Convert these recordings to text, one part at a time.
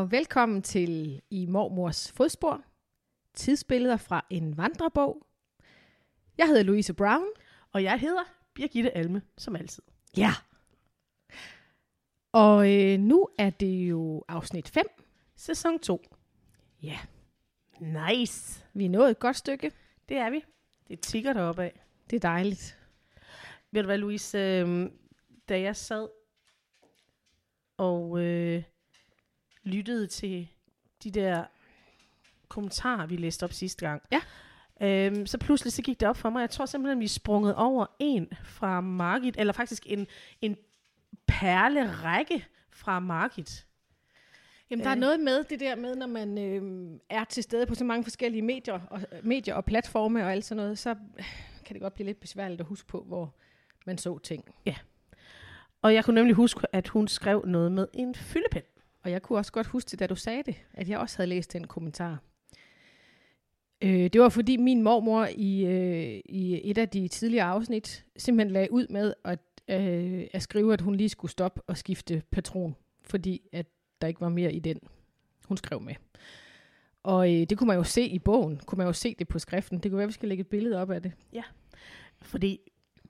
og velkommen til I mormors fodspor, tidsbilleder fra en vandrebog. Jeg hedder Louise Brown. Og jeg hedder Birgitte Alme, som altid. Ja. Og nu er det jo afsnit 5, sæson 2. Ja. Nice. Vi er nået et godt stykke. Det er vi. Det tigger deroppe af. Det er dejligt. Ved du hvad, Louise, da jeg sad og lyttede til de der kommentarer, vi læste op sidste gang, ja. Så pludselig så gik det op for mig, jeg tror simpelthen, vi sprunget over en fra Margit, eller faktisk en perlerække fra Margit. Jamen, der er noget med det der med, når man er til stede på så mange forskellige medier og platforme og alt sådan noget, så kan det godt blive lidt besværligt at huske på, hvor man så ting. Ja. Og jeg kunne nemlig huske, at hun skrev noget med en fyldepen. Og jeg kunne også godt huske, da du sagde det, at jeg også havde læst den kommentar. Det var fordi min mormor i et af de tidligere afsnit simpelthen lagde ud med at skrive, at hun lige skulle stoppe og skifte patron, fordi at der ikke var mere i den, hun skrev med. Og det kunne man jo se i bogen, kunne man jo se det på skriften. Det kunne være, vi skal lægge et billede op af det. Ja, fordi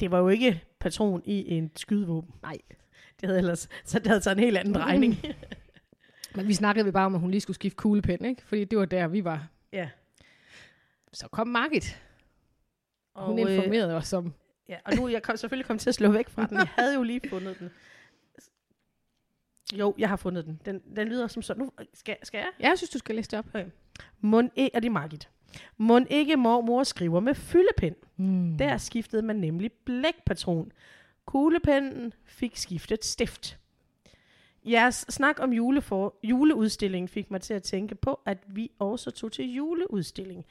det var jo ikke patron i en skydevåben. Nej, det havde ellers så en helt anden drejning. Men vi snakkede bare om, at hun lige skulle skifte kuglepen, ikke? Fordi det var der, vi var. Ja. Så kom Margit. Og hun informerede os om... Ja, og nu jeg kom til at slå væk fra den. Jeg havde jo lige fundet den. Jo, jeg har fundet den. Den lyder som sådan. Nu skal jeg? Ja, jeg synes, du skal læse det op. Okay. Og det er Margit. Mon ikke mormor skriver med fyldepen. Der skiftede man nemlig blækpatron. Kuglepennen fik skiftet stift. Jeres snak om juleudstillingen fik mig til at tænke på, at vi også tog til juleudstilling.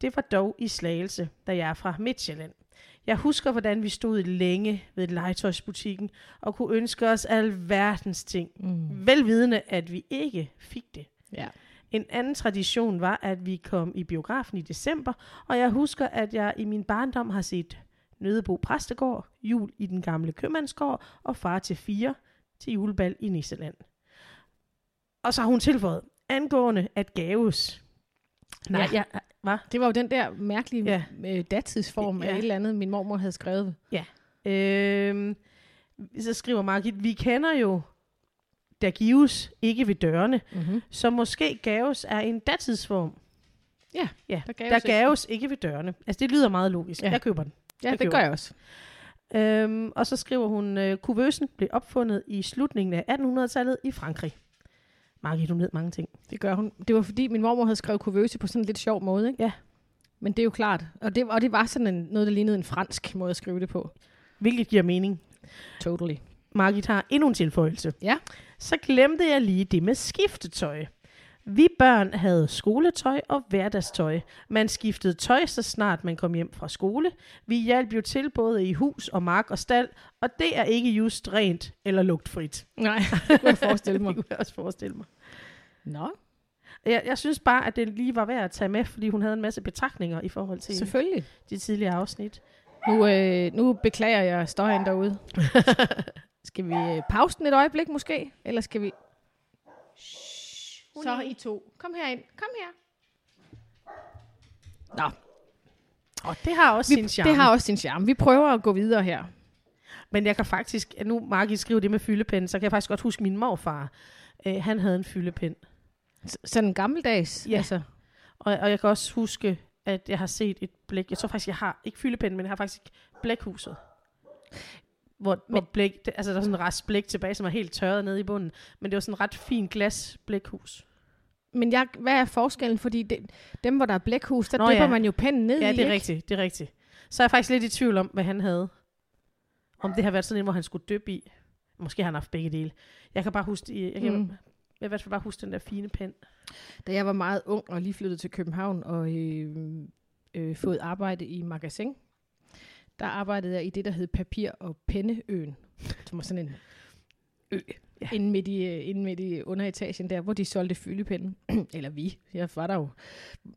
Det var dog i Slagelse, da jeg er fra Midtjylland. Jeg husker, hvordan vi stod længe ved legetøjsbutikken og kunne ønske os alverdens ting. Velvidende, at vi ikke fik det. Ja. En anden tradition var, at vi kom i biografen i december, og jeg husker, at jeg i min barndom har set Nødebo Præstegård, Jul i den gamle købmandsgård og Far til 4 til julebal i Nisseland. Og så har hun tilføjet angående at gaves. Nej, ja. Hva? Det var jo den der mærkelige datidsform af et eller andet, min mormor havde skrevet. Ja. Så skriver Margit, vi kender jo, der gives ikke ved dørene, så måske gaves er en datidsform. Ja, der gaves ikke ved dørene. Altså det lyder meget logisk. Ja. Jeg køber den. Ja, det gør jeg også. Og så skriver hun, kuvøsen blev opfundet i slutningen af 1800-tallet i Frankrig. Margit, hun ved mange ting. Det gør hun. Det var fordi, min mormor havde skrevet kuvøse på sådan en lidt sjov måde, ikke? Ja. Men det er jo klart. Og det var sådan noget, der lignede en fransk måde at skrive det på. Hvilket giver mening. Totally. Margit har endnu en tilføjelse. Ja. Så glemte jeg lige det med skiftetøj. Vi børn havde skoletøj og hverdagstøj. Man skiftede tøj, så snart man kom hjem fra skole. Vi hjalp jo til både i hus og mark og stald, og det er ikke just rent eller lugtfrit. Nej, det kunne jeg forestille mig. Det kunne jeg også forestille mig. Nå. Jeg synes bare, at det lige var værd at tage med, fordi hun havde en masse betragtninger i forhold til selvfølgelig de tidligere afsnit. Nu beklager jeg støjen derude. Skal vi pause den et øjeblik måske? Eller skal vi... Så I to. Kom herind. Kom her. Nå. Og det har også sin charme. Det har også sin charme. Vi prøver at gå videre her. Men jeg kan faktisk... Nu Margit skriver det med fyldepen, så kan jeg faktisk godt huske min morfar. Han havde en fyldepen. Sådan en gammeldags? Ja. Altså. Og jeg kan også huske, at jeg har set et blæk... Jeg tror faktisk, jeg har ikke fyldepen, men jeg har faktisk blækhuset. Hvor blæk, altså der var sådan en rest blæk tilbage, som var helt tørret nede i bunden. Men det var sådan et ret fint glas blækhus. Men hvad er forskellen? Fordi dem, hvor der er blækhus, der dypper man jo pennen ned i. Ja, det er rigtigt, det er rigtigt. Så er jeg faktisk lidt i tvivl om, hvad han havde. Om det har været sådan en, hvor han skulle dyppe i. Måske har han haft begge dele. Jeg kan bare huske, jeg kan i hvert fald bare huske den der fine pen. Da jeg var meget ung og lige flyttet til København og fået arbejde i magasin, der arbejdede jeg i det, der hed Papir- og Penneøen, som var sådan en ø, inde midt i underetagen der, hvor de solgte fyldepinden. Eller vi, jeg var der jo,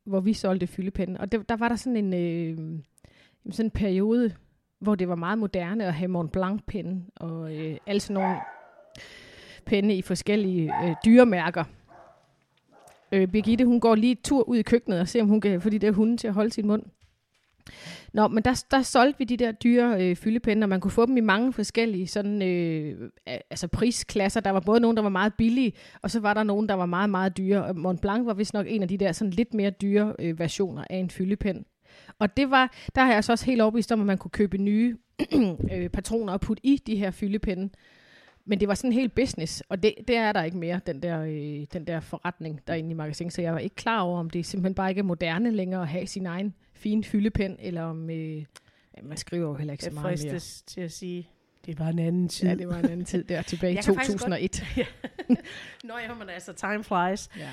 hvor vi solgte fyldepinden. Og der var der sådan en sådan en periode, hvor det var meget moderne at have Mont Blanc-pinde, og alle sådan nogle pinde i forskellige dyremærker. Birgitte, hun går lige tur ud i køkkenet og ser, om hun kan få de der hunde til at holde sin mund. Nå, men der solgte vi de der dyre fyldepinde, og man kunne få dem i mange forskellige sådan, altså prisklasser. Der var både nogen, der var meget billige, og så var der nogen, der var meget, meget dyre. Mont Blanc var vist nok en af de der sådan lidt mere dyre versioner af en fyldepind. Og det var, der har jeg så også helt overbevist om, at man kunne købe nye patroner og putte i de her fyldepinde. Men det var sådan helt business, og det er der ikke mere, den der forretning derinde i magasin. Så jeg var ikke klar over, om det simpelthen bare ikke er moderne længere at have sin egen fine fyldepen, eller om man skriver jo heller ikke så meget mere. Jeg fristes til at sige, det var en anden tid. Ja, det var en anden tid der tilbage i 2001. Nå, jeg hører, altså time flies. Ja.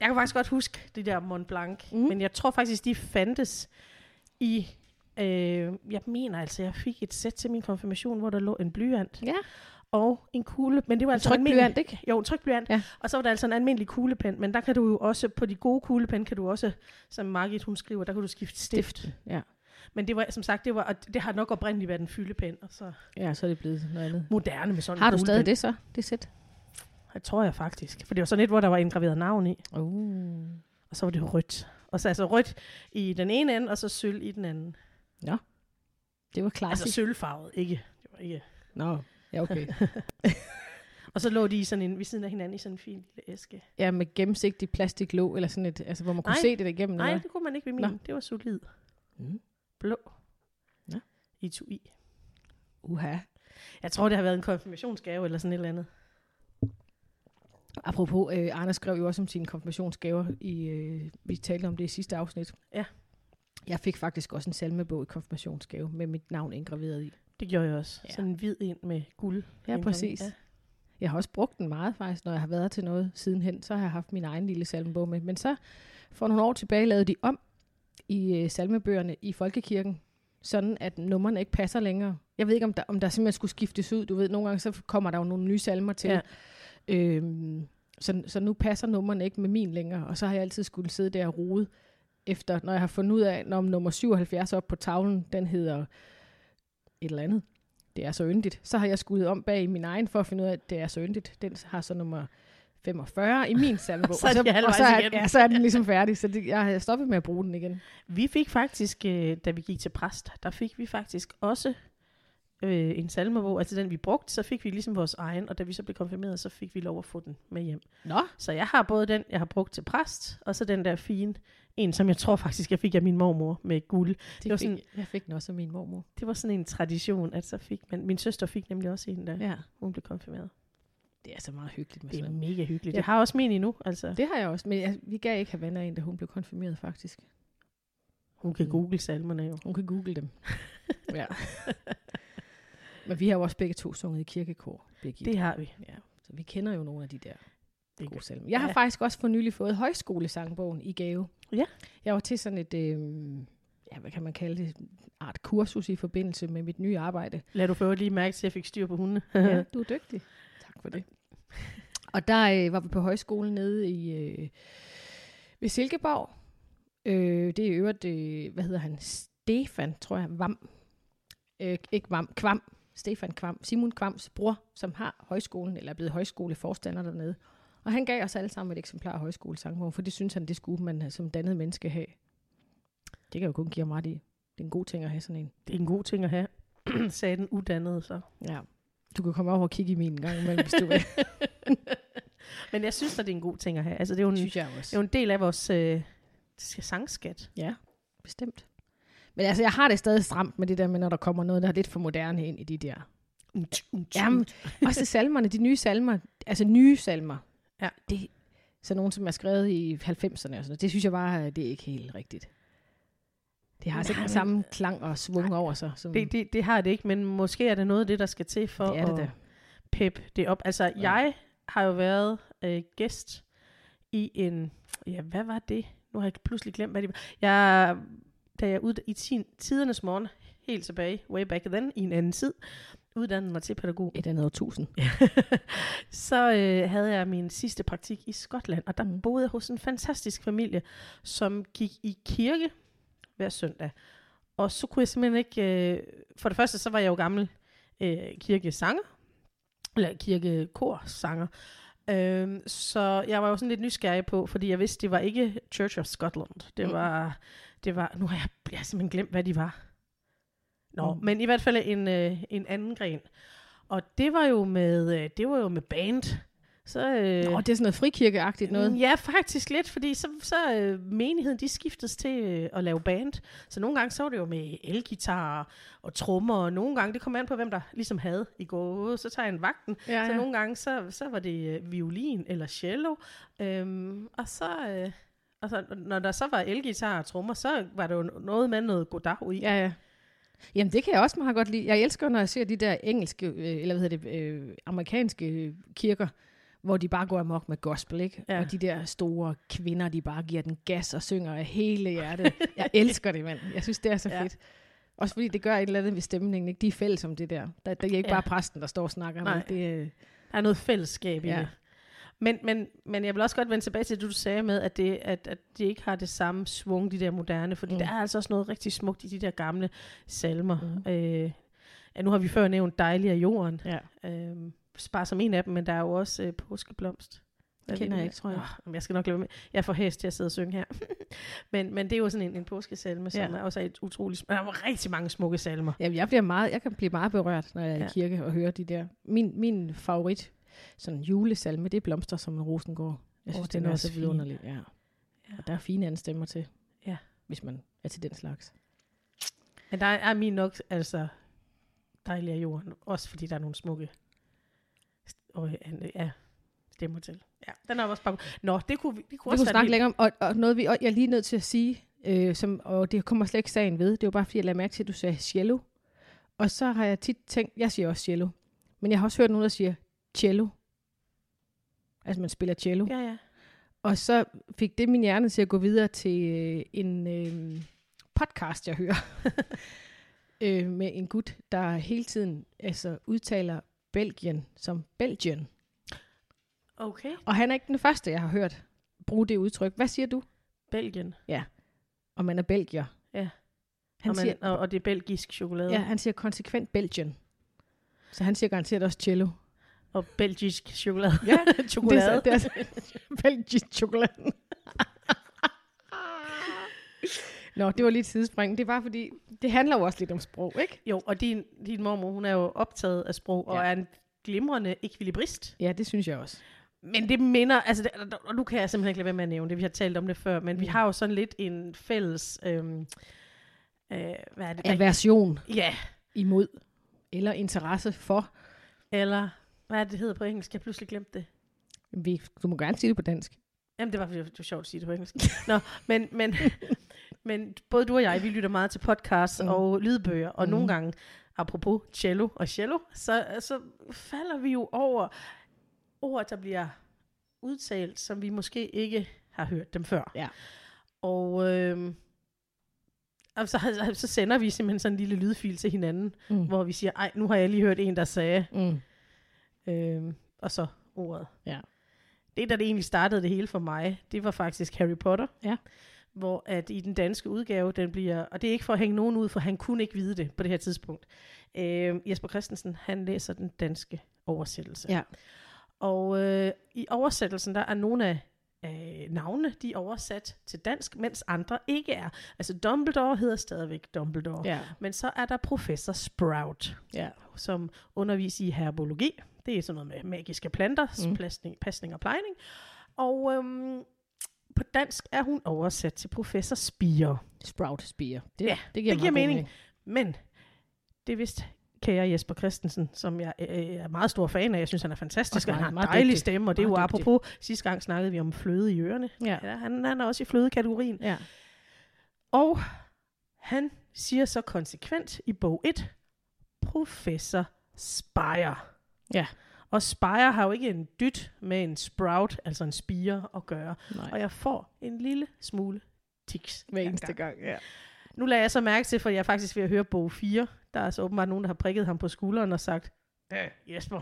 Jeg kan faktisk godt huske det der Mont Blanc, men jeg tror faktisk, de fandtes i... jeg mener altså, jeg fik et sæt til min konfirmation, hvor der lå en blyant. Ja. Og en kugle, men det var altså en blyant, ikke? Jo, en trykblyant. Ja. Og så var der altså en almindelig kuglepen, men der kan du jo også, på de gode kuglepen, kan du også, som Margit hun skriver, der kan du skifte stift. Ja. Men det var, som sagt, det har nok oprindeligt været en fyldepen, og så... Ja, så er det blevet noget andet. Moderne med sådan en kuglepen. Har du stadig det så, det sæt? Det tror jeg faktisk, for det var sådan et, hvor der var indgraveret navn i. Og så var det rødt. Og så altså rødt i den ene ende, og så sølv i den anden. Ja. Det var klassisk. Altså sølvfarvet, ikke? Det var ikke... No. Ja, okay. Og så lå de i sådan en, ved siden af hinanden i sådan en fin æske. Ja, med gennemsigtig plastiklåg, eller sådan et, altså hvor man kunne se det igennem. Nej, det kunne man ikke ved min. Nå. Det var solid. Blå. Nå. I 2i. Uha. Jeg tror, det har været en konfirmationsgave, eller sådan et eller andet. Apropos, Arne skrev jo også om sine konfirmationsgaver. Vi talte om det i sidste afsnit. Ja. Jeg fik faktisk også en salmebog i konfirmationsgave, med mit navn indgraveret i. Det gjorde jeg også. Ja. Sådan en hvid ind med guld. Ja, præcis. Ja. Jeg har også brugt den meget faktisk, når jeg har været til noget sidenhen, så har jeg haft min egen lille salmebog med. Men så for nogle år tilbage lavede de om i salmebøgerne i folkekirken, sådan at numrene ikke passer længere. Jeg ved ikke, om der simpelthen skulle skiftes ud. Du ved, nogle gange så kommer der jo nogle nye salmer til. Ja. Så nu passer numrene ikke med min længere, og så har jeg altid skulle sidde der og rode efter, når jeg har fundet ud af, når nummer 77 op på tavlen, den hedder... et eller andet. Det er så yndigt. Så har jeg skudt om bag i min egen for at finde ud af, at det er så yndigt. Den har så nummer 45 i min salmebog. Så er den ligesom færdig. Så jeg har stoppet med at bruge den igen. Vi fik faktisk, da vi gik til præst, der fik vi faktisk også en salmebog. Altså den vi brugte, så fik vi ligesom vores egen. Og da vi så blev konfirmeret, så fik vi lov at få den med hjem. Nå. Så jeg har både den, jeg har brugt til præst, og så den der fine. En, som jeg tror faktisk, jeg fik af min mormor med guld. Jeg fik den også af min mormor. Det var sådan en tradition, at så fik man... Min søster fik nemlig også en, da hun blev konfirmeret. Det er så meget hyggeligt. Det er mega hyggeligt. Jeg har også min endnu. Altså. Det har jeg også, men vi gav ikke Havanna en, da hun blev konfirmeret faktisk. Hun kan google salmerne jo. Hun kan google dem. Ja. Men vi har også begge to sunget i kirkekor. Det har vi. Ja. Så vi kender jo nogle af de der... Jeg har faktisk også for nylig fået Højskolesangbogen i gave. Ja. Jeg var til sådan et, hvad kan man kalde det, art kursus i forbindelse med mit nye arbejde. Lad du få lige mærke til, at jeg fik styr på hundene. Ja, du er dygtig. Tak for det. Og der var vi på højskolen nede ved Silkeborg. Det er i øvrigt, hvad hedder han, Stefan, tror jeg, Kvam. Stefan Kvam, Simon Kvams bror, som har højskolen, eller er blevet højskoleforstander dernede. Og han gav os alle sammen et eksemplar af Højskolesangbogen, for det synes han, det skulle man som dannet menneske have. Det kan jeg jo kun give ham ret i. Det er en god ting at have sådan en. Det er en god ting at have, sagde den udannede så. Ja, du kan komme over og kigge i min en gang imellem, hvis du vil. Men jeg synes, at det er en god ting at have. Altså, det er jo en del af vores sangskat. Ja, bestemt. Men altså, jeg har det stadig stramt med det der med, når der kommer noget, der er lidt for moderne ind i de der. Jamen, også salmerne, de nye salmer, altså nye salmer. Ja, det så nogen, som er skrevet i 90'erne og sådan. Det synes jeg bare, det er ikke helt rigtigt. Det har altså ikke den samme klang og svung over sig. Som det har det ikke, men måske er det noget af det, der skal til for at peppe det op. Altså, jeg har jo været gæst i en... Ja, hvad var det? Nu har jeg pludselig glemt, hvad det var. Tidernes morgen, helt tilbage, way back then, i en anden tid, uddannede mig til pædagog. Et andet 1000. Så havde jeg min sidste praktik i Skotland, og der boede jeg hos en fantastisk familie, som gik i kirke hver søndag. Og så kunne jeg simpelthen ikke... for det første, så var jeg jo gammel kirkesanger, eller kirkekorsanger. Så jeg var jo sådan lidt nysgerrig på, fordi jeg vidste, det var ikke Church of Scotland. Det var nu har jeg simpelthen glemt, hvad de var. Nå, men i hvert fald en anden gren. Og det var jo med band. Så det er sådan noget frikirkeagtigt noget. Ja, faktisk lidt, fordi så menigheden, de skiftes til at lave band. Så nogle gange så var det jo med elgitarer og trommer, og nogle gange det kom an på hvem der ligesom havde i går, så tager jeg en vagten. Ja. Så nogle gange så var det violin eller cello. Og så når der så var elgitarer og trommer, så var det jo noget med noget goddag i. Ja, ja. Jamen det kan jeg også meget godt lide. Jeg elsker, når jeg ser de der engelske, eller hvad hedder det, amerikanske kirker, hvor de bare går amok med gospel, ikke? Ja. Og de der store kvinder, de bare giver den gas og synger af hele hjertet. Jeg elsker det, mand. Jeg synes, det er så fedt. Også fordi det gør et eller andet ved stemningen, ikke? De er fælles om det der. Der er ikke bare præsten, der står og snakker. Nej, der er noget fællesskab i det. Men jeg vil også godt vende tilbage til det, du sagde med, at de ikke har det samme svung, de der moderne, fordi der er altså også noget rigtig smukt i de der gamle salmer. Nu har vi før nævnt Dejlig af jorden. Ja. Bare som en af dem, men der er jo også Påskeblomst. Det kender jeg ikke, tror jeg. Jeg skal nok lade være med. Jeg er for hæst til at sidde og synge her. men det er jo sådan en påskesalme, som er også et utroligt... Der var rigtig mange smukke salmer. Jamen, jeg kan blive meget berørt, når jeg er i kirke og hører de der. Min favorit sådan julesalme, det er Blomster som en rosengård. Jeg synes, den er så vidunderlig. Ja. Ja. Og der er fine anstemmer til, hvis man er til den slags. Men der er min nok, altså Dejlig af jorden, også fordi der er nogle smukke... stemmer til. Ja, den er også bare... Nå, det kunne snakke længere om, og noget, jeg er lige nødt til at sige, og det kommer slet ikke sagen ved, det var bare fordi, jeg lagde mærke til, at du sagde cello, og så har jeg tit tænkt, jeg siger også cello, men jeg har også hørt nogen, der siger cello. Altså, man spiller cello. Ja, ja. Og så fik det min hjerne til at gå videre til en podcast, jeg hører, med en gut, der hele tiden altså udtaler Belgien som Belgien. Okay. Og han er ikke den første, jeg har hørt bruge det udtryk. Hvad siger du? Belgien. Ja. Og man er belgier. Ja. Og det er belgisk chokolade. Ja, han siger konsekvent Belgien. Så han siger garanteret også cello. Og belgisk chokolade. Ja, chokolade. Det er belgisk chokolade. Nå, det var lige et sidespring. Det er bare fordi, det handler jo også lidt om sprog, ikke? Jo, og din mormor, hun er jo optaget af sprog, og er en glimrende ekvilibrist. Ja, det synes jeg også. Men det minder, altså, og nu kan jeg simpelthen ikke lade være med at nævne det, vi har talt om det før, men vi har jo sådan lidt en fælles, hvad er det? Aversion. Ja. Imod. Eller interesse for. Eller, hvad er det hedder på engelsk? Jeg pludselig glemte det. Du må gerne sige det på dansk. Jamen, det var fordi, det var sjovt at sige det på engelsk. Nå, men både du og jeg, vi lytter meget til podcasts og lydbøger, og nogle gange, apropos cello og cello, så falder vi jo over ord, der bliver udtalt, som vi måske ikke har hørt dem før. Ja. Og så sender vi simpelthen sådan en lille lydfil til hinanden, hvor vi siger, ej, nu har jeg lige hørt en, der sagde, og så ordet. Ja. Det, der det egentlig startede det hele for mig, det var faktisk Harry Potter. Ja. Hvor at i den danske udgave, den bliver, og det er ikke for at hænge nogen ud, for han kunne ikke vide det på det her tidspunkt. Jesper Christensen, han læser den danske oversættelse. Ja. Og i oversættelsen, der er nogle af navne, de er oversat til dansk, mens andre ikke er. Altså Dumbledore hedder stadigvæk Dumbledore. Ja. Men så er der professor Sprout, som underviser i herbologi. Det er sådan noget med magiske planter, pasning og plejning. Og... på dansk er hun oversat til professor Spire. Sprout Spire. Det giver mening. Men det vidste kære Jesper Christensen, som jeg er meget stor fan af. Jeg synes, han er fantastisk, og han har en dejlig stemme. Og det er jo apropos, sidste gang snakkede vi om fløde i ørerne. Ja. Ja, han er også i flødekategorien. Ja. Og han siger så konsekvent i bog 1, professor Spire. Ja. Og Spire har jo ikke en dyt med en sprout, altså en spire, at gøre. Nej. Og jeg får en lille smule tics. Hver eneste gang, ja. Nu lader jeg så mærke til, for jeg er faktisk ved at høre bog 4. Der er så åbenbart nogen, der har prikket ham på skulderen og sagt, Jesper,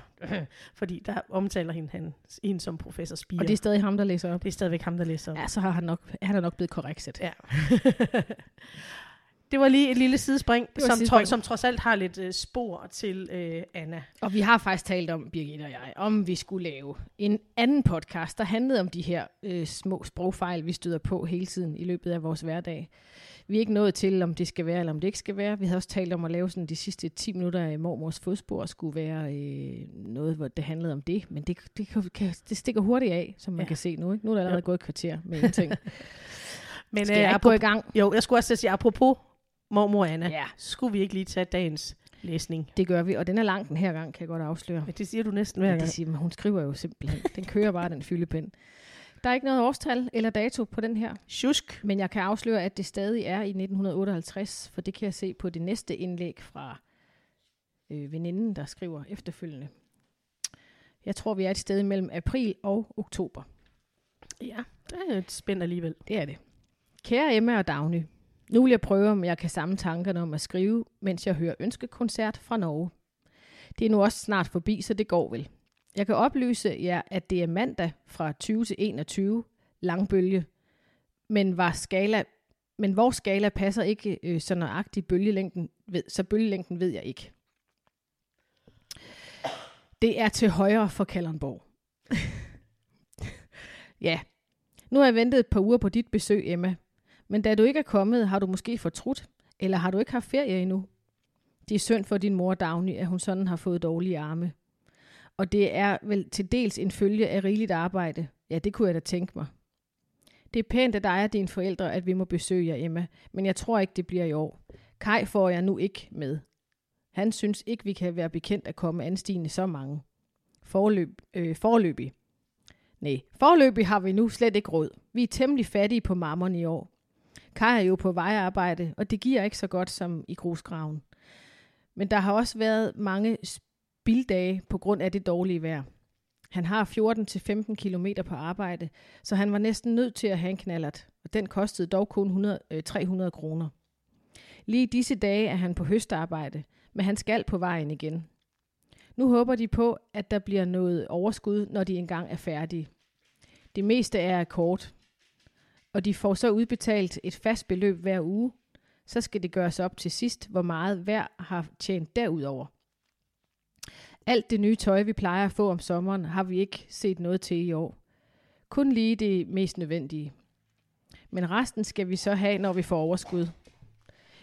fordi der omtaler hende som professor Spire. Og det er stadig ham, der læser op. Det er stadigvæk ham, der læser op. Ja, så har han nok blevet korrekset. Ja. Det var lige et lille sidespring, som trods alt har lidt spor til Anna. Og vi har faktisk talt om, Birgitte og jeg, om vi skulle lave en anden podcast, der handlede om de her små sprogfejl, vi støder på hele tiden i løbet af vores hverdag. Vi er ikke nået til, om det skal være, eller om det ikke skal være. Vi havde også talt om at lave sådan de sidste 10 minutter af mormors fodspor, skulle være noget, hvor det handlede om det. Men det stikker hurtigt af, som man kan se nu. Ikke? Nu er der allerede gået et kvarter med en ting. Men skal jeg gå i gang? Jo, jeg skulle også sige, apropos mormor Anna, skulle vi ikke lige tage dagens læsning? Det gør vi, og den er lang den her gang, kan jeg godt afsløre. Ja, det siger du næsten hver gang. Ja, det siger, men hun skriver jo simpelthen. Den kører bare, den fyldepind. Der er ikke noget årstal eller dato på den her. Sjusk. Men jeg kan afsløre, at det stadig er i 1958, for det kan jeg se på det næste indlæg fra veninden, der skriver efterfølgende. Jeg tror, vi er et sted mellem april og oktober. Ja, det er et spænd alligevel. Det er det. Kære Emma og Dagny, nu vil jeg prøve, om jeg kan samle tankerne om at skrive, mens jeg hører ønskekoncert fra Norge. Det er nu også snart forbi, så det går vel. Jeg kan oplyse jer, at det er mandag fra 20 til 21, langbølge, men vores skala passer ikke så nøjagtigt bølgelængden, så bølgelængden ved jeg ikke. Det er til højre for Kalundborg. Ja, nu har jeg ventet et par uger på dit besøg, Emma. Men da du ikke er kommet, har du måske fortrudt, eller har du ikke haft ferie endnu? Det er synd for din mor, Dagny, at hun sådan har fået dårlige arme. Og det er vel til dels en følge af rigeligt arbejde. Ja, det kunne jeg da tænke mig. Det er pænt af dig og dine forældre, at vi må besøge jer, Emma, men jeg tror ikke, det bliver i år. Kaj får jeg nu ikke med. Han synes ikke, vi kan være bekendt at komme anstigende så mange. Foreløbig. Nej, foreløbig har vi nu slet ikke råd. Vi er temmelig fattige på mammerne i år. Kaj er jo på vejarbejde, og det giver ikke så godt som i grusgraven. Men der har også været mange spilddage på grund af det dårlige vejr. Han har 14-15 kilometer på arbejde, så han var næsten nødt til at have en knallert, og den kostede dog kun 300 kroner. Lige disse dage er han på høstarbejde, men han skal på vejen igen. Nu håber de på, at der bliver noget overskud, når de engang er færdige. Det meste er akkord, og de får så udbetalt et fast beløb hver uge. Så skal det gøres op til sidst, hvor meget hver har tjent derudover. Alt det nye tøj, vi plejer at få om sommeren, har vi ikke set noget til i år. Kun lige det mest nødvendige. Men resten skal vi så have, når vi får overskud.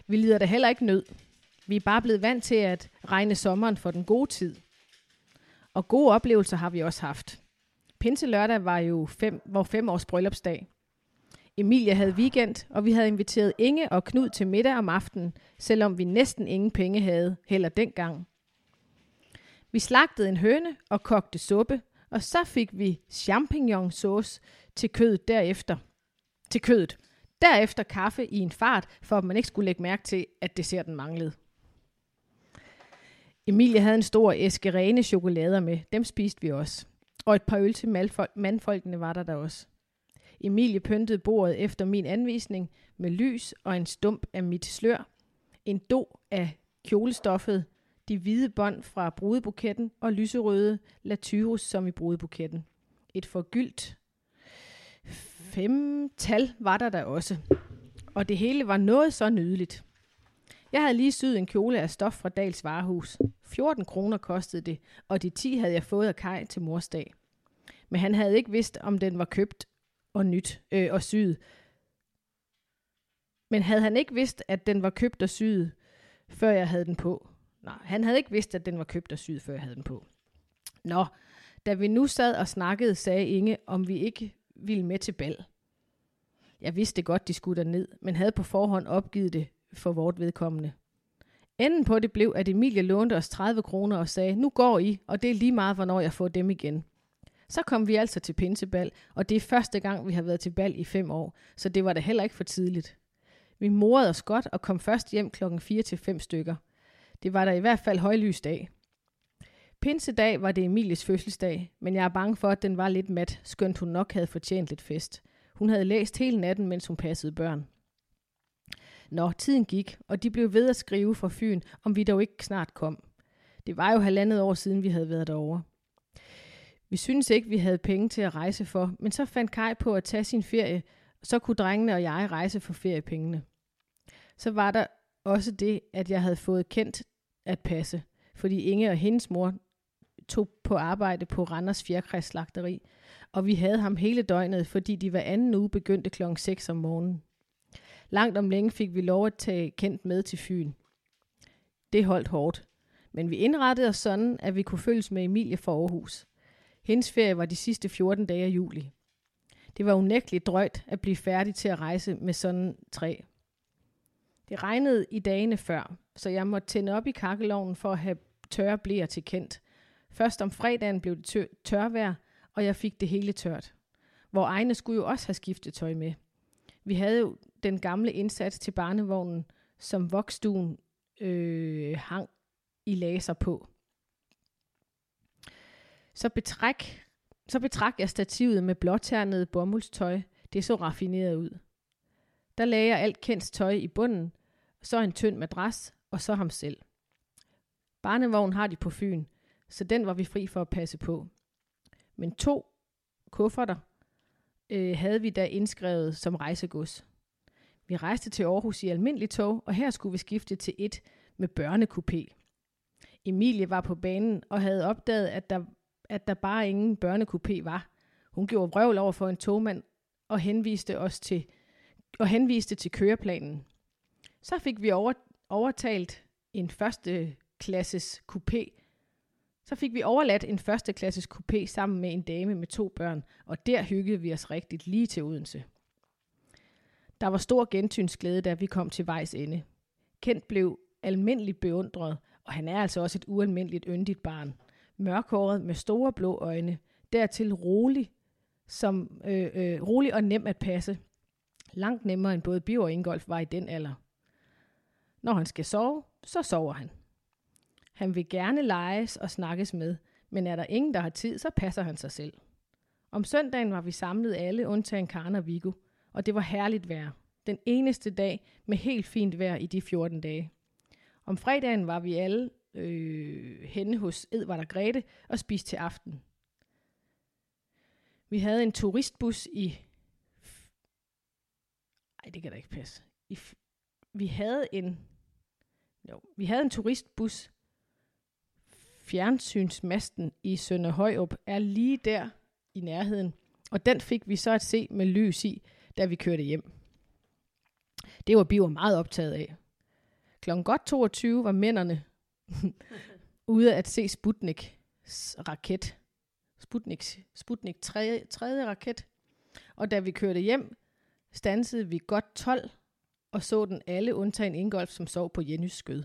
Vi lider da heller ikke nød. Vi er bare blevet vant til at regne sommeren for den gode tid. Og gode oplevelser har vi også haft. Pinselørdag var jo 5 års bryllupsdag. Emilia havde weekend, og vi havde inviteret Inge og Knud til middag om aftenen, selvom vi næsten ingen penge havde, heller dengang. Vi slagtede en høne og kogte suppe, og så fik vi champignonsauce til kødet derefter. Derefter kaffe i en fart, for at man ikke skulle lægge mærke til, at desserten manglede. Emilia havde en stor æske rene chokolader med. Dem spiste vi også. Og et par øl til mandfolkene var der også. Emilie pyntede bordet efter min anvisning med lys og en stump af mit slør, en do af kjolestoffet, de hvide bånd fra brudebuketten og lyserøde latyrus som i brudebuketten. Et forgyldt 5-tal var der også, og det hele var noget så nydeligt. Jeg havde lige syet en kjole af stof fra Dals Varehus. 14 kroner kostede det, og de 10 havde jeg fået af Kaj til morsdag. Men han havde ikke vidst, om den var købt og nyt og syet. Men havde han ikke vidst, at den var købt og syet, før jeg havde den på? Nej, han havde ikke vidst, at den var købt og syet, før jeg havde den på. Nå, da vi nu sad og snakkede, sagde Inge, om vi ikke ville med til bal. Jeg vidste godt, de skulle derned, men havde på forhånd opgivet det for vort vedkommende. Enden på det blev, at Emilie lånte os 30 kroner og sagde, nu går I, og det er lige meget, hvornår jeg får dem igen. Så kom vi altså til pinsebal, og det er første gang, vi har været til bal i 5 år, så det var da heller ikke for tidligt. Vi morede os godt og kom først hjem klokken 4-5 stykker. Det var der i hvert fald højlysdag. Pinsedag var det Emilies fødselsdag, men jeg er bange for, at den var lidt mat, skønt hun nok havde fortjent lidt fest. Hun havde læst hele natten, mens hun passede børn. Nå, tiden gik, og de blev ved at skrive fra Fyn, om vi dog ikke snart kom. Det var jo 1,5 år siden, vi havde været derovre. Vi syntes ikke, vi havde penge til at rejse for, men så fandt Kaj på at tage sin ferie, så kunne drengene og jeg rejse for feriepengene. Så var der Også det, at jeg havde fået Kent at passe, fordi Inge og hendes mor tog på arbejde på Randers Fjerkræ-slagteri, og vi havde ham hele døgnet, fordi de hver anden uge begyndte kl. 6 om morgenen. Langt om længe fik vi lov at tage Kent med til Fyn. Det holdt hårdt, men vi indrettede os sådan, at vi kunne følges med Emilia fra Aarhus. Hendes ferie var de sidste 14 dage af juli. Det var unægteligt drøjt at blive færdig til at rejse med sådan tre. Det regnede i dagene før, så jeg måtte tænde op i kakkelovnen for at have tørre bleer til Kent. Først om fredagen blev det tørvejr, og jeg fik det hele tørt. Vor egne skulle jo også have skiftet tøj med. Vi havde jo den gamle indsats til barnevognen, som vokstuen hang i laser på. Så betrak jeg stativet med blåternede bomuldstøj. Det så raffineret ud. Der lagde jeg alt Kents tøj i bunden, så en tynd madras, og så ham selv. Barnevognen har de på Fyn, så den var vi fri for at passe på. Men 2 kufferter havde vi da indskrevet som rejsegods. Vi rejste til Aarhus i almindelig tog, og her skulle vi skifte til et med børnekupé. Emilie var på banen og havde opdaget, at der bare ingen børnekupé var. Hun gjorde vrøvl over for en togmand og henviste til køreplanen. Så fik vi overtalt en førsteklasses kupé. Så fik vi overladt en førsteklasses kupé sammen med en dame med 2 børn, og der hyggede vi os rigtigt lige til Odense. Der var stor gensynsglæde, da vi kom til vejs ende. Kent blev almindeligt beundret, og han er altså også et ualmindeligt yndigt barn. Mørkhåret med store blå øjne, dertil rolig og nem at passe. Langt nemmere end både Biver og Ingolf var i den alder. Når han skal sove, så sover han. Han vil gerne leges og snakkes med, men er der ingen, der har tid, så passer han sig selv. Om søndagen var vi samlet alle, undtagen Karen og Viggo, og det var herligt vejr. Den eneste dag med helt fint vejr i de 14 dage. Om fredagen var vi alle henne hos Edvard og Grete og spiste til aften. Vi havde en turistbus Vi havde en turistbus. Fjernsynsmasten i Sønderhøjrup er lige der i nærheden, og den fik vi så at se med lys i, da vi kørte hjem. Det var Biver meget optaget af. Klokken godt 22 var mænderne ude at se Sputnik 3. raket, og da vi kørte hjem, stansede vi godt 12 og så den alle undtagen Ingolf, som sov på Jennys skød.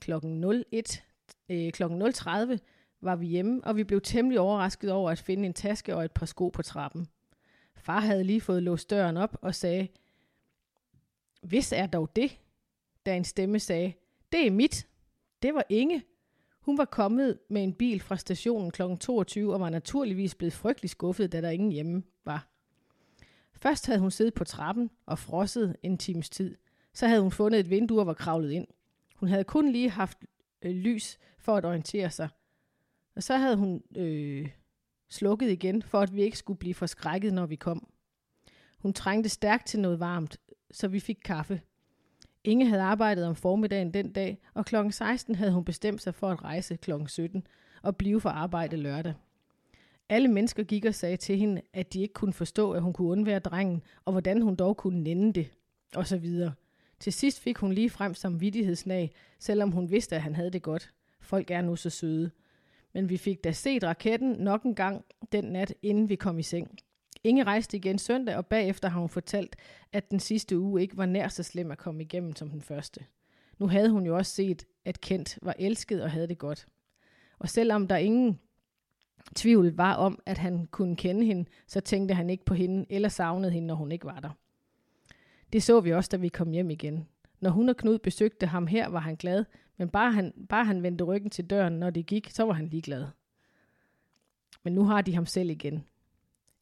Klokken 0.30 var vi hjemme, og vi blev temmelig overrasket over at finde en taske og et par sko på trappen. Far havde lige fået låst døren op og sagde, "Hvis er dog det," da en stemme sagde, "Det er mit." Det var Inge. Hun var kommet med en bil fra stationen kl. 22 og var naturligvis blevet frygtelig skuffet, da der ingen hjemme var. Først havde hun siddet på trappen og frosset en times tid. Så havde hun fundet et vindue og var kravlet ind. Hun havde kun lige haft lys for at orientere sig. Og så havde hun slukket igen, for at vi ikke skulle blive forskrækket, når vi kom. Hun trængte stærkt til noget varmt, så vi fik kaffe. Inge havde arbejdet om formiddagen den dag, og kl. 16 havde hun bestemt sig for at rejse kl. 17 og blive fra arbejde lørdag. Alle mennesker gik og sagde til hende, at de ikke kunne forstå, at hun kunne undvære drengen, og hvordan hun dog kunne nænde det, og så videre. Til sidst fik hun lige frem samvittighedsnag, selvom hun vidste, at han havde det godt. Folk er nu så søde. Men vi fik da set raketten nok en gang den nat, inden vi kom i seng. Inge rejste igen søndag, og bagefter har hun fortalt, at den sidste uge ikke var nær så slem at komme igennem som den første. Nu havde hun jo også set, at Kent var elsket og havde det godt. Og selvom der ingen tvivl var om, at han kunne kende hende, så tænkte han ikke på hende eller savnede hende, når hun ikke var der. Det så vi også, da vi kom hjem igen. Når hun og Knud besøgte ham her, var han glad, men bare han vendte ryggen til døren, når det gik, så var han ligeglad. Men nu har de ham selv igen.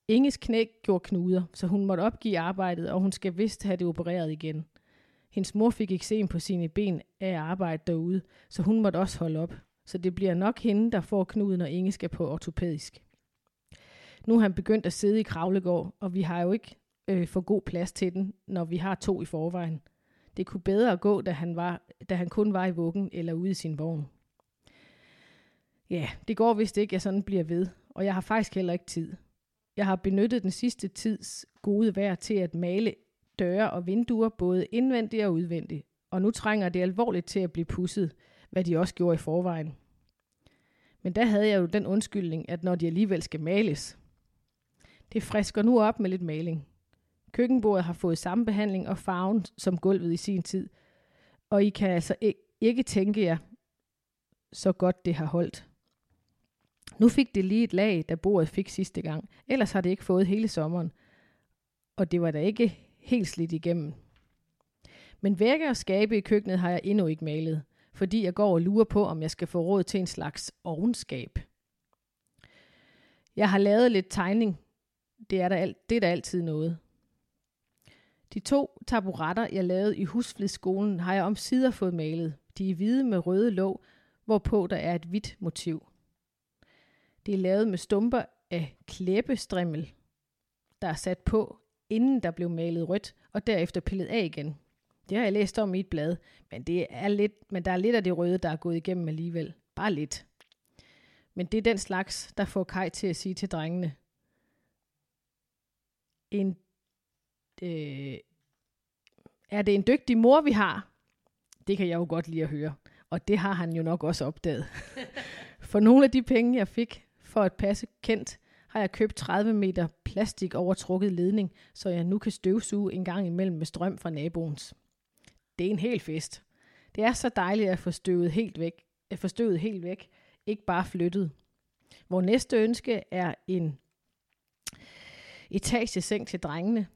Inges knæ gjorde knuder, så hun måtte opgive arbejdet, og hun skal vist have det opereret igen. Hendes mor fik eksem på sine ben af at arbejde derude, så hun måtte også holde op. Så det bliver nok hende, der får knuden, når Inge skal på ortopædisk. Nu er han begyndt at sidde i Kravlegård, og vi har jo ikke for god plads til den, når vi har 2 i forvejen. Det kunne bedre gå, da han kun var i vuggen eller ude i sin vogn. Ja, det går vist ikke, jeg sådan bliver ved, og jeg har faktisk heller ikke tid. Jeg har benyttet den sidste tids gode vejr til at male døre og vinduer, både indvendigt og udvendigt, og nu trænger det alvorligt til at blive pudset, hvad de også gjorde i forvejen. Men der havde jeg jo den undskyldning, at når de alligevel skal males. Det frisker nu op med lidt maling. Køkkenbordet har fået samme behandling og farven som gulvet i sin tid, og I kan altså ikke tænke jer, så godt det har holdt. Nu fik det lige et lag, da bordet fik sidste gang, ellers har det ikke fået hele sommeren, og det var da ikke helt slidt igennem. Men vægge og skabe i køkkenet har jeg endnu ikke malet, fordi jeg går og lurer på, om jeg skal få råd til en slags ovenskab. Jeg har lavet lidt tegning. Det er der altid noget. De 2 taburetter, jeg lavede i husflidsskolen, har jeg omsider fået malet. De er hvide med røde låg, hvorpå der er et hvidt motiv. Det er lavet med stumper af klæbestrimmel, der er sat på, inden der blev malet rødt, og derefter pillet af igen. Det har jeg læst om i et blad, men der er lidt af det røde, der er gået igennem alligevel. Bare lidt. Men det er den slags, der får Kaj til at sige til drengene. Er det en dygtig mor, vi har? Det kan jeg jo godt lide at høre. Og det har han jo nok også opdaget. For nogle af de penge, jeg fik for at passe Kent, har jeg købt 30 meter plastik overtrukket ledning, så jeg nu kan støvsuge en gang imellem med strøm fra naboens. Det er en hel fest. Det er så dejligt at få støvet helt væk. Ikke bare flyttet. Vores næste ønske er en etageseng til drengene,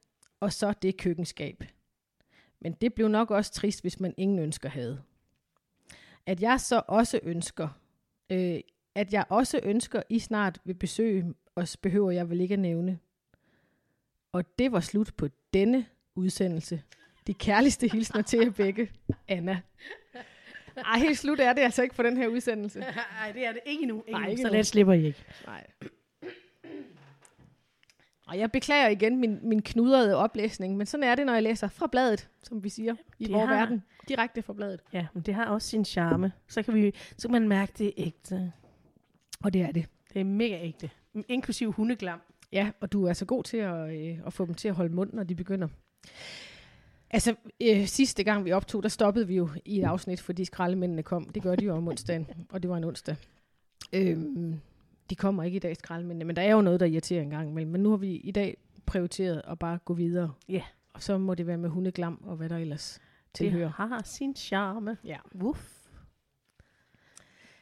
og så det køkkenskab. Men det blev nok også trist, hvis man ingen ønsker havde. At jeg også ønsker, I snart vil besøge os, behøver jeg vel ikke at nævne. Og det var slut på denne udsendelse. De kærligste hilsner til jer begge, Anna. Ej, helt slut er det altså ikke for den her udsendelse. Nej, det er det ikke endnu. Så let slipper I ikke. Nej. Og jeg beklager igen min knudrede oplæsning, men sådan er det, når jeg læser fra bladet, som vi siger, i vores verden. Direkte fra bladet. Ja, men det har også sin charme. Så kan man mærke, det er ægte. Og det er det. Det er mega ægte. Inklusiv hundeglam. Ja, og du er så god til at få dem til at holde mund, når de begynder. Altså, sidste gang vi optog, der stoppede vi jo i et afsnit, fordi skraldemændene kom. Det gør de jo om onsdagen, og det var en onsdag. De kommer ikke i dag, skraldemændene, men der er jo noget, der irriterer en gang imellem. Men nu har vi i dag prioriteret at bare gå videre. Ja. Yeah. Og så må det være med hundeglam og hvad der ellers tilhører. Det har sin charme. Ja. Wuff.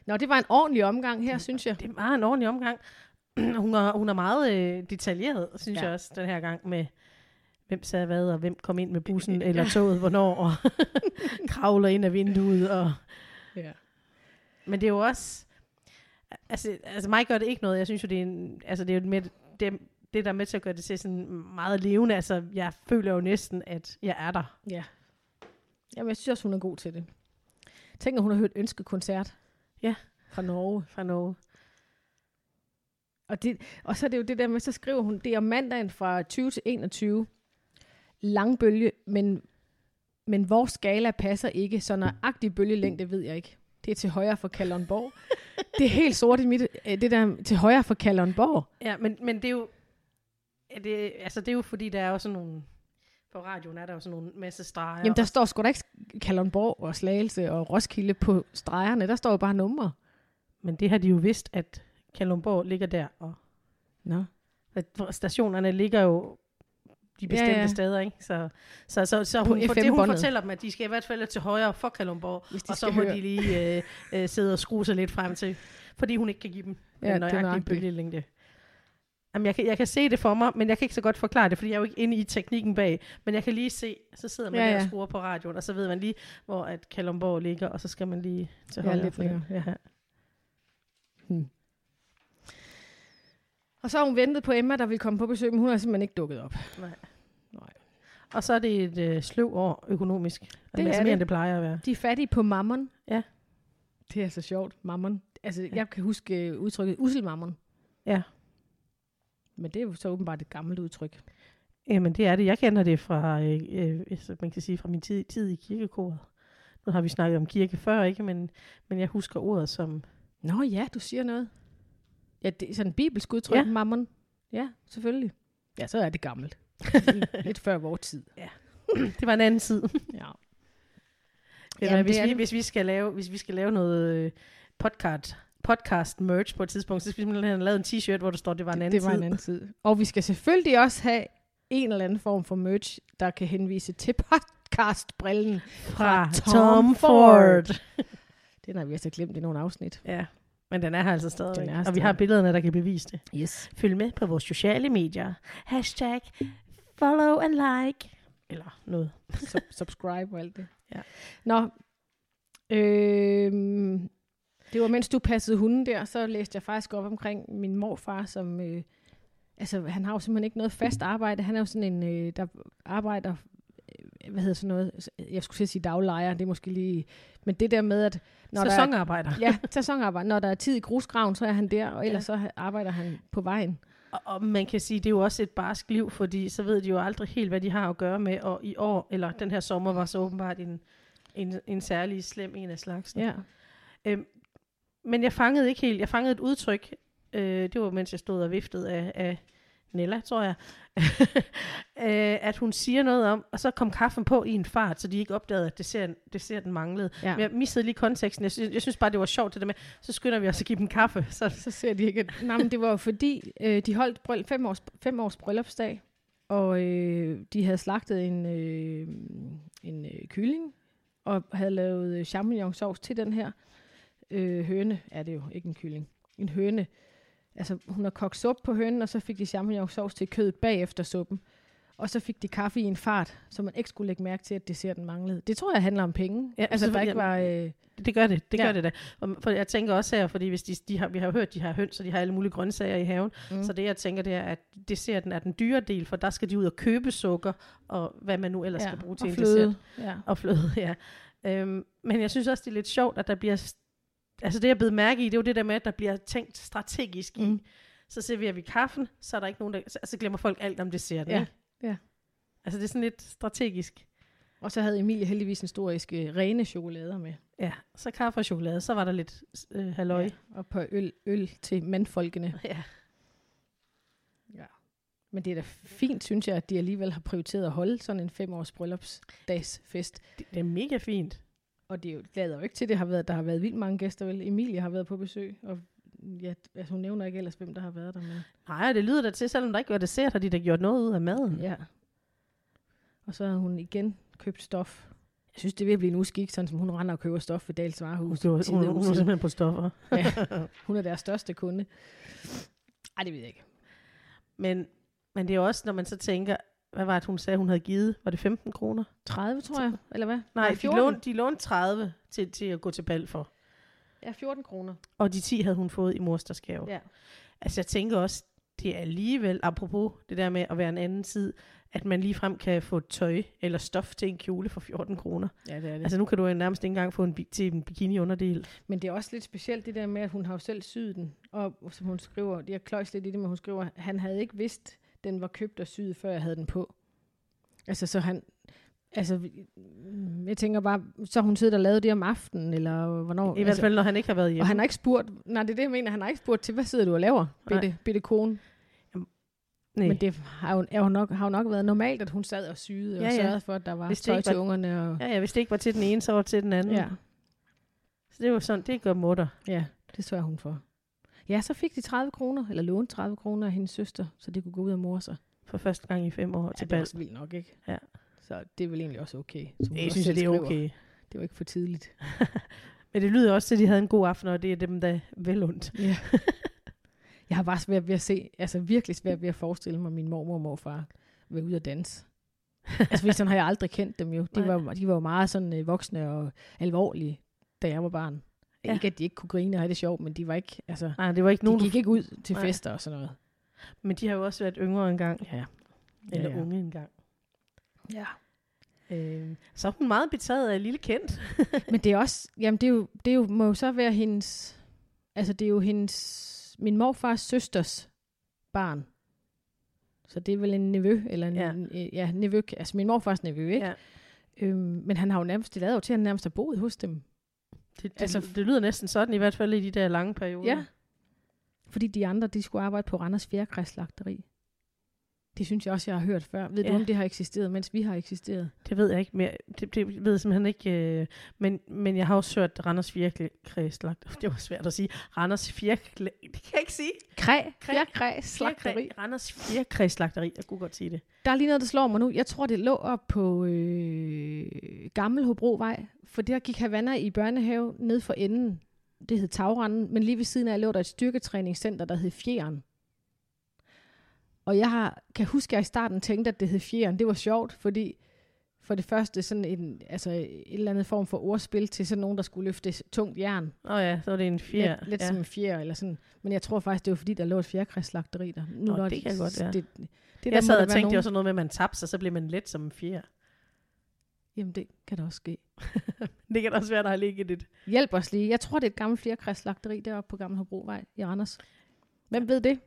Nå, det var en ordentlig omgang her, synes jeg. Det var en ordentlig omgang. Hun er meget detaljeret, synes jeg også, den her gang med, hvem sagde hvad, og hvem kom ind med bussen eller toget, hvornår, og kravler ind af vinduet. Og... Ja. Men det er jo også... Altså mig gør det ikke noget. Jeg synes jo, det er en, altså det er jo med, det der med til at gøre det til sådan meget levende. Altså jeg føler jo næsten, at jeg er der. Ja. Jamen jeg synes også, hun er god til det. Tænk, at hun har hørt ønskekoncert. Ja. Fra Norge. Og så er det jo det der med, så skriver hun, det er om mandagen fra 20 til 21. Langbølge, men vores skala passer ikke, så nøjagtig bølgelængde ved jeg ikke. Det er til højre for Kalundborg. Det er helt sort i mit, det der til højre for Kalundborg. Ja, men det er jo, det er jo fordi, der er også nogle, på radioen er der jo sådan nogle masse streger. Jamen der står sgu da ikke Kalundborg og Slagelse og Roskilde på stregerne, der står jo bare numre. Men det har de jo vidst, at Kalundborg ligger der, og no. Stationerne ligger jo de bestemte steder, ikke? Så hun fortæller dem, at de skal i hvert fald til højre for Kalundborg, og så må de lige sidde og skrue sig lidt frem til, fordi hun ikke kan give dem den nøjagtige bølgelængde. Jamen, jeg kan se det for mig, men jeg kan ikke så godt forklare det, fordi jeg er jo ikke inde i teknikken bag, men jeg kan lige se, så sidder man der og skruer på radioen, og så ved man lige, hvor at Kalundborg ligger, og så skal man lige til højre lidt for det. Ja. Og så har hun ventet på Emma, der ville komme på besøg, men hun har simpelthen ikke dukket op. Nej. Og så er det et sløv år økonomisk. Det plejer at være. De er fattige på mammon. Ja. Det er så sjovt, mammon. Altså, jeg kan huske udtrykket usselmammon. Ja. Men det er jo så åbenbart et gammelt udtryk. Jamen det er det. Jeg kender det fra, man kan sige, fra min tid i kirkekoret. Nu har vi snakket om kirke før, ikke? Men jeg husker ordet som... Nå ja, du siger noget. Ja, det er sådan en bibelsk udtryk, ja. Mammon. Ja, selvfølgelig. Ja, så er det gammelt. Lidt før vores tid. Ja. Det var en anden tid. Ja. Jamen, hvis vi skal lave noget podcast merch på et tidspunkt, så skal vi simpelthen have lavet en t-shirt, hvor der står, det var en anden tid. Det var en anden tid. Og vi skal selvfølgelig også have en eller anden form for merch, der kan henvise til podcastbrillen fra Tom Ford. Den har vi altså glemt i nogle afsnit. Ja, men den er her altså stadig. Og vi har billederne, der kan bevise det. Yes. Følg med på vores sociale medier. Hashtag follow and like. Eller noget. Subscribe og alt det. Ja. Nå. Det var, mens du passede hunden der, så læste jeg faktisk op omkring min morfar, som... altså, han har jo simpelthen ikke noget fast arbejde. Han er jo sådan en, der arbejder... hvad hedder sådan noget? Jeg skulle sige daglejer, det er måske lige... Men det der med, at... Sæsonarbejder. Ja, sæsonarbejder. Når der er tid i grusgraven, så er han der, og ellers så arbejder han på vejen. Og man kan sige, det er jo også et barsk liv, fordi så ved de jo aldrig helt, hvad de har at gøre med. Og i år, eller den her sommer, var så åbenbart en særlig slem en af slagsen. Ja. Men jeg fangede ikke helt. Jeg fangede et udtryk. Det var, mens jeg stod og viftede af Nella, tror jeg. At hun siger noget om, og så kom kaffen på i en fart, så de ikke opdagede, at desserten manglede. Ja. Men jeg missede lige konteksten. Jeg synes bare, det var sjovt det der med, så skynder vi os at give dem kaffe. Så ser de ikke. Nej, men det var fordi, de holdt 5 års bryllupsdag, og de havde slagtet en kylling, og havde lavet champignonsauce til den her høne. Ja, det er jo ikke en kylling. En høne. Altså, hun har kogt suppe på hønen, og så fik de champignonsauce til kødet bagefter suppen. Og så fik de kaffe i en fart, så man ikke skulle lægge mærke til, at desserten manglede. Det tror jeg handler om penge. Ja, altså, der ikke var... Det gør det. Det gør det da. Og for jeg tænker også her, fordi hvis vi har hørt, de har høns, og de har alle mulige grøntsager i haven. Mm. Så det, jeg tænker, det er, at desserten er den dyre del, for der skal de ud og købe sukker, og hvad man nu ellers skal bruge til en dessert. Ja. Og fløde, ja. Men jeg synes også, det er lidt sjovt, at der bliver... Altså det, jeg blev mærke i, det er jo det der med, at der bliver tænkt strategisk i. Så serverer vi kaffen, så er der ikke nogen, der... Så glemmer folk alt om desserten, ikke? Ja. Altså det er sådan lidt strategisk. Og så havde Emilia heldigvis en stor æske rene chokolader med. Ja, så kaffe og chokolade, så var der lidt halløj. Ja. Og på øl til mandfolkene. Ja. Men det er da fint, synes jeg, at de alligevel har prioriteret at holde sådan en 5 års bryllupsdagsfest. Det er mega fint. Og det lader jo ikke til, der har været vildt mange gæster, vel? Emilia har været på besøg, og ja, altså, hun nævner ikke ellers, hvem der har været der med. Nej, det lyder da til, selvom der ikke var dessert, har de da gjort noget ud af maden. Ja. Og så har hun igen købt stof. Jeg synes, det vil blive en uskik, sådan som hun render og køber stof ved Dals Varehus. Hun er simpelthen på stoffer. Ja, hun er deres største kunde. Ej, det ved jeg ikke. Men det er også, når man så tænker... Hvad var det, hun sagde, hun havde givet? Var det 15 kroner? 30, tror jeg. Eller hvad? Nej, de lånte 30 til at gå til bal for. Ja, 14 kroner. Og de 10 havde hun fået i morsdagsgave. Ja. Altså, jeg tænker også, det er alligevel, apropos det der med at være en anden tid, at man ligefrem kan få tøj eller stof til en kjole for 14 kroner. Ja, det er det. Altså, nu kan du nærmest ikke engang få til en bikini-underdel. Men det er også lidt specielt det der med, at hun har jo selv syet den. Og som hun skriver, det er kløjs lidt i det, men hun skriver, han havde ikke vidst, den var købt og syet, før jeg havde den på. Altså, så han... Altså, jeg tænker bare, så hun sidder og lavet det om aftenen, eller hvornår... I hvert fald, når han ikke har været hjemme. Og han har ikke spurgt... Nej, det er det, jeg mener. Han har ikke spurgt til, hvad sidder du og laver, bitte kone? Jamen, nej. Men det har jo nok været normalt, at hun sad og syede, og sørgede for, at der var tøj til ungerne. Og... Ja, hvis det ikke var til den ene, så var til den anden. Ja. Så det var sådan, det gør mutter. Ja, det sørger hun for. Ja, så fik de 30 kroner, eller lånte 30 kroner af hendes søster, så det kunne gå ud og more sig. For første gang i 5 år til bal. Ja, det er også vildt nok, ikke? Ja. Så det er vel egentlig også okay. Jeg synes, det er okay. Det var ikke for tidligt. Men det lyder også til, at de havde en god aften, og det er dem, der er vel ondt. Ja. Jeg har bare svært ved at se, altså virkelig svært ved at forestille mig, at min mormor og morfar var ude at danse. Altså fordi sådan har jeg aldrig kendt dem jo. De var jo meget sådan voksne og alvorlige, da jeg var barn. Ja. Ikke at de ikke kunne grine og have det sjovt, men de var ikke, altså, nej, det var ikke nogen, de gik ikke ud til fester og sådan noget. Men de har jo også været yngre engang. Ja. Eller unge engang. Ja. Så er hun meget betaget af lille Kent. Men det er også, jamen det er jo, må jo så være hendes, altså det er jo hendes, min morfars søsters barn. Så det er vel en nevø, eller en, ja, nevø, altså min morfars nevø, ikke? Ja. Men han har jo nærmest, det lader jo til, at han nærmest har boet hos dem. Det, altså, det lyder næsten sådan, i hvert fald i de der lange perioder. Ja. Fordi de andre, de skulle arbejde på Randers Fjerkræ-slagteri. Det synes jeg også, jeg har hørt før. Ved du, om det har eksisteret, mens vi har eksisteret? Det ved jeg ikke mere. Det ved jeg simpelthen ikke. Men jeg har også hørt Randers Fjerkræ-slagteri. Det var svært at sige. Randers Fjerkræ... Det kan jeg ikke sige. Fjerkræ-slagteri. Randers Fjerkræ-slagteri. Jeg kunne godt sige det. Der er lige noget, der slår mig nu. Jeg tror, det lå op på Gammel Hobrovej. For der gik Havanna i børnehave ned for enden. Det hed Tagranden. Men lige ved siden af lå der et styrketræningscenter, der hed Fjeren. Og jeg kan huske, at jeg i starten tænkte, at det hed Fjeren. Det var sjovt, fordi for det første sådan en, altså en eller anden form for ordspil til sådan nogen, der skulle løfte tungt jern. Så var det en fjer. Lidt som en fjer eller sådan. Men jeg tror faktisk, det var fordi, der lå et fjerkræsslagteri der. Det kan godt, ja. Det jeg sad og tænkte jo sådan noget med, at man tabte sig, så blev man let som en fjer. Jamen, det kan da også ske. Det kan da også være, der har ligget et... Hjælp os lige. Jeg tror, det er et gammelt fjerkræsslagteri deroppe på Gammel Hobrovej i Randers. Hvem ved det?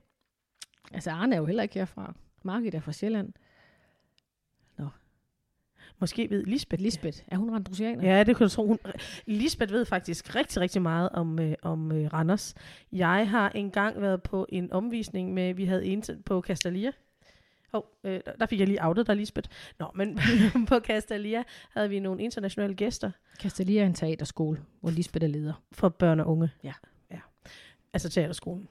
Altså, Arne er jo heller ikke herfra. Margit er fra Sjælland. Nå. Måske ved Lisbeth. Lisbeth, er hun randrusianer? Ja, det kan du tro. Lisbeth ved faktisk rigtig, rigtig meget om Randers. Jeg har engang været på en omvisning med, vi havde en på Castalia. Der fik jeg lige outet der, Lisbeth. Nå, men på Castalia havde vi nogle internationale gæster. Castalia er en teaterskole, hvor Lisbeth er leder. For børn og unge. Ja. Altså teaterskolen.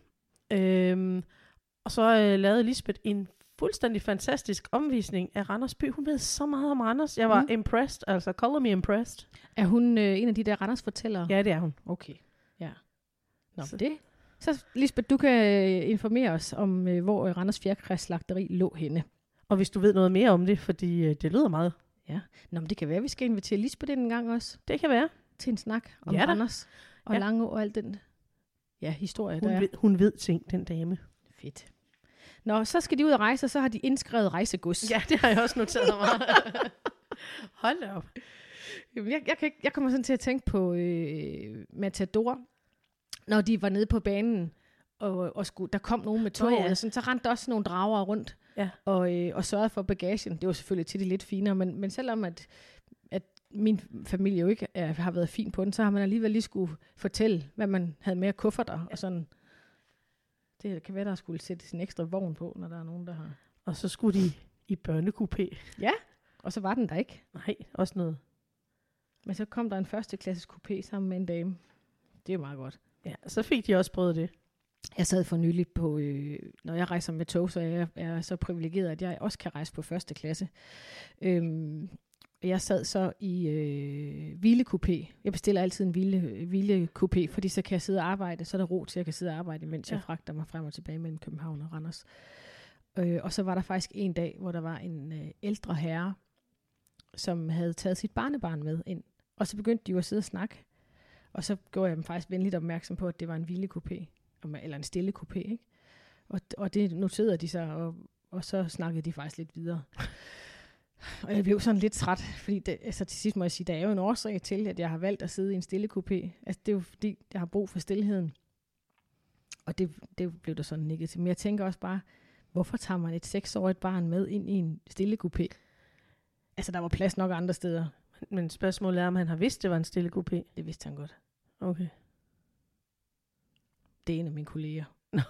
Og så lavede Lisbeth en fuldstændig fantastisk omvisning af Randers by. Hun ved så meget om Randers. Jeg var impressed, altså call me impressed. Er hun en af de der Randers-fortællere? Ja, det er hun. Okay, ja. Nå, det. Så Lisbeth, du kan informere os om, hvor Randers Fjerkræ-slagteri lå henne. Og hvis du ved noget mere om det, fordi det lyder meget. Ja, nå, men det kan være, at vi skal invitere Lisbeth en gang også. Det kan være. Til en snak om Randers og Langeå og alt den historie, der er. Hun ved ting, den dame. Fedt. Nå, så skal de ud og rejse, og så har de indskrevet rejsegods. Ja, det har jeg også noteret mig. Hold da op. Jeg kommer sådan til at tænke på Matador, når de var nede på banen, og der kom nogen med toget, og sådan, så rendte også nogle drager rundt, og sørgede for bagagen. Det var selvfølgelig til de lidt finere, men selvom at min familie jo ikke har været fin på den, så har man alligevel lige skulle fortælle, hvad man havde med af kufferter, og sådan... Det kan være, der skulle sætte sin ekstra vogn på, når der er nogen, der har... Og så skulle de i børnekupé. Ja, og så var den der ikke. Nej, også noget. Men så kom der en førsteklasses kupé sammen med en dame. Det er meget godt. Ja, så fik de også prøvet det. Jeg sad for nylig på... når jeg rejser med tog, så jeg er så privilegeret, at jeg også kan rejse på første klasse. Jeg sad så i hvilekupé. Jeg bestiller altid en hvilekupé, fordi så kan jeg sidde og arbejde. Så er der ro til, at jeg kan sidde og arbejde, mens jeg fragter mig frem og tilbage mellem København og Randers. Og så var der faktisk en dag, hvor der var en ældre herre, som havde taget sit barnebarn med ind. Og så begyndte de jo at sidde og snakke. Og så gjorde jeg dem faktisk venligt opmærksom på, at det var en hvilekupé, eller en stille kupé, ikke? Og det noterede de sig, og så snakkede de faktisk lidt videre. Og jeg blev sådan lidt træt, fordi til sidst må jeg sige, der er jo en årsag til, at jeg har valgt at sidde i en stille kupé. Altså det er jo fordi, jeg har brug for stilheden. Og det blev der sådan nikket til. Men jeg tænker også bare, hvorfor tager man et 6-årigt barn med ind i en stille kupé? Altså der var plads nok andre steder. Men spørgsmålet er, om han har vidst, det var en stille kupé? Det vidste han godt. Okay. Det er en af mine kolleger.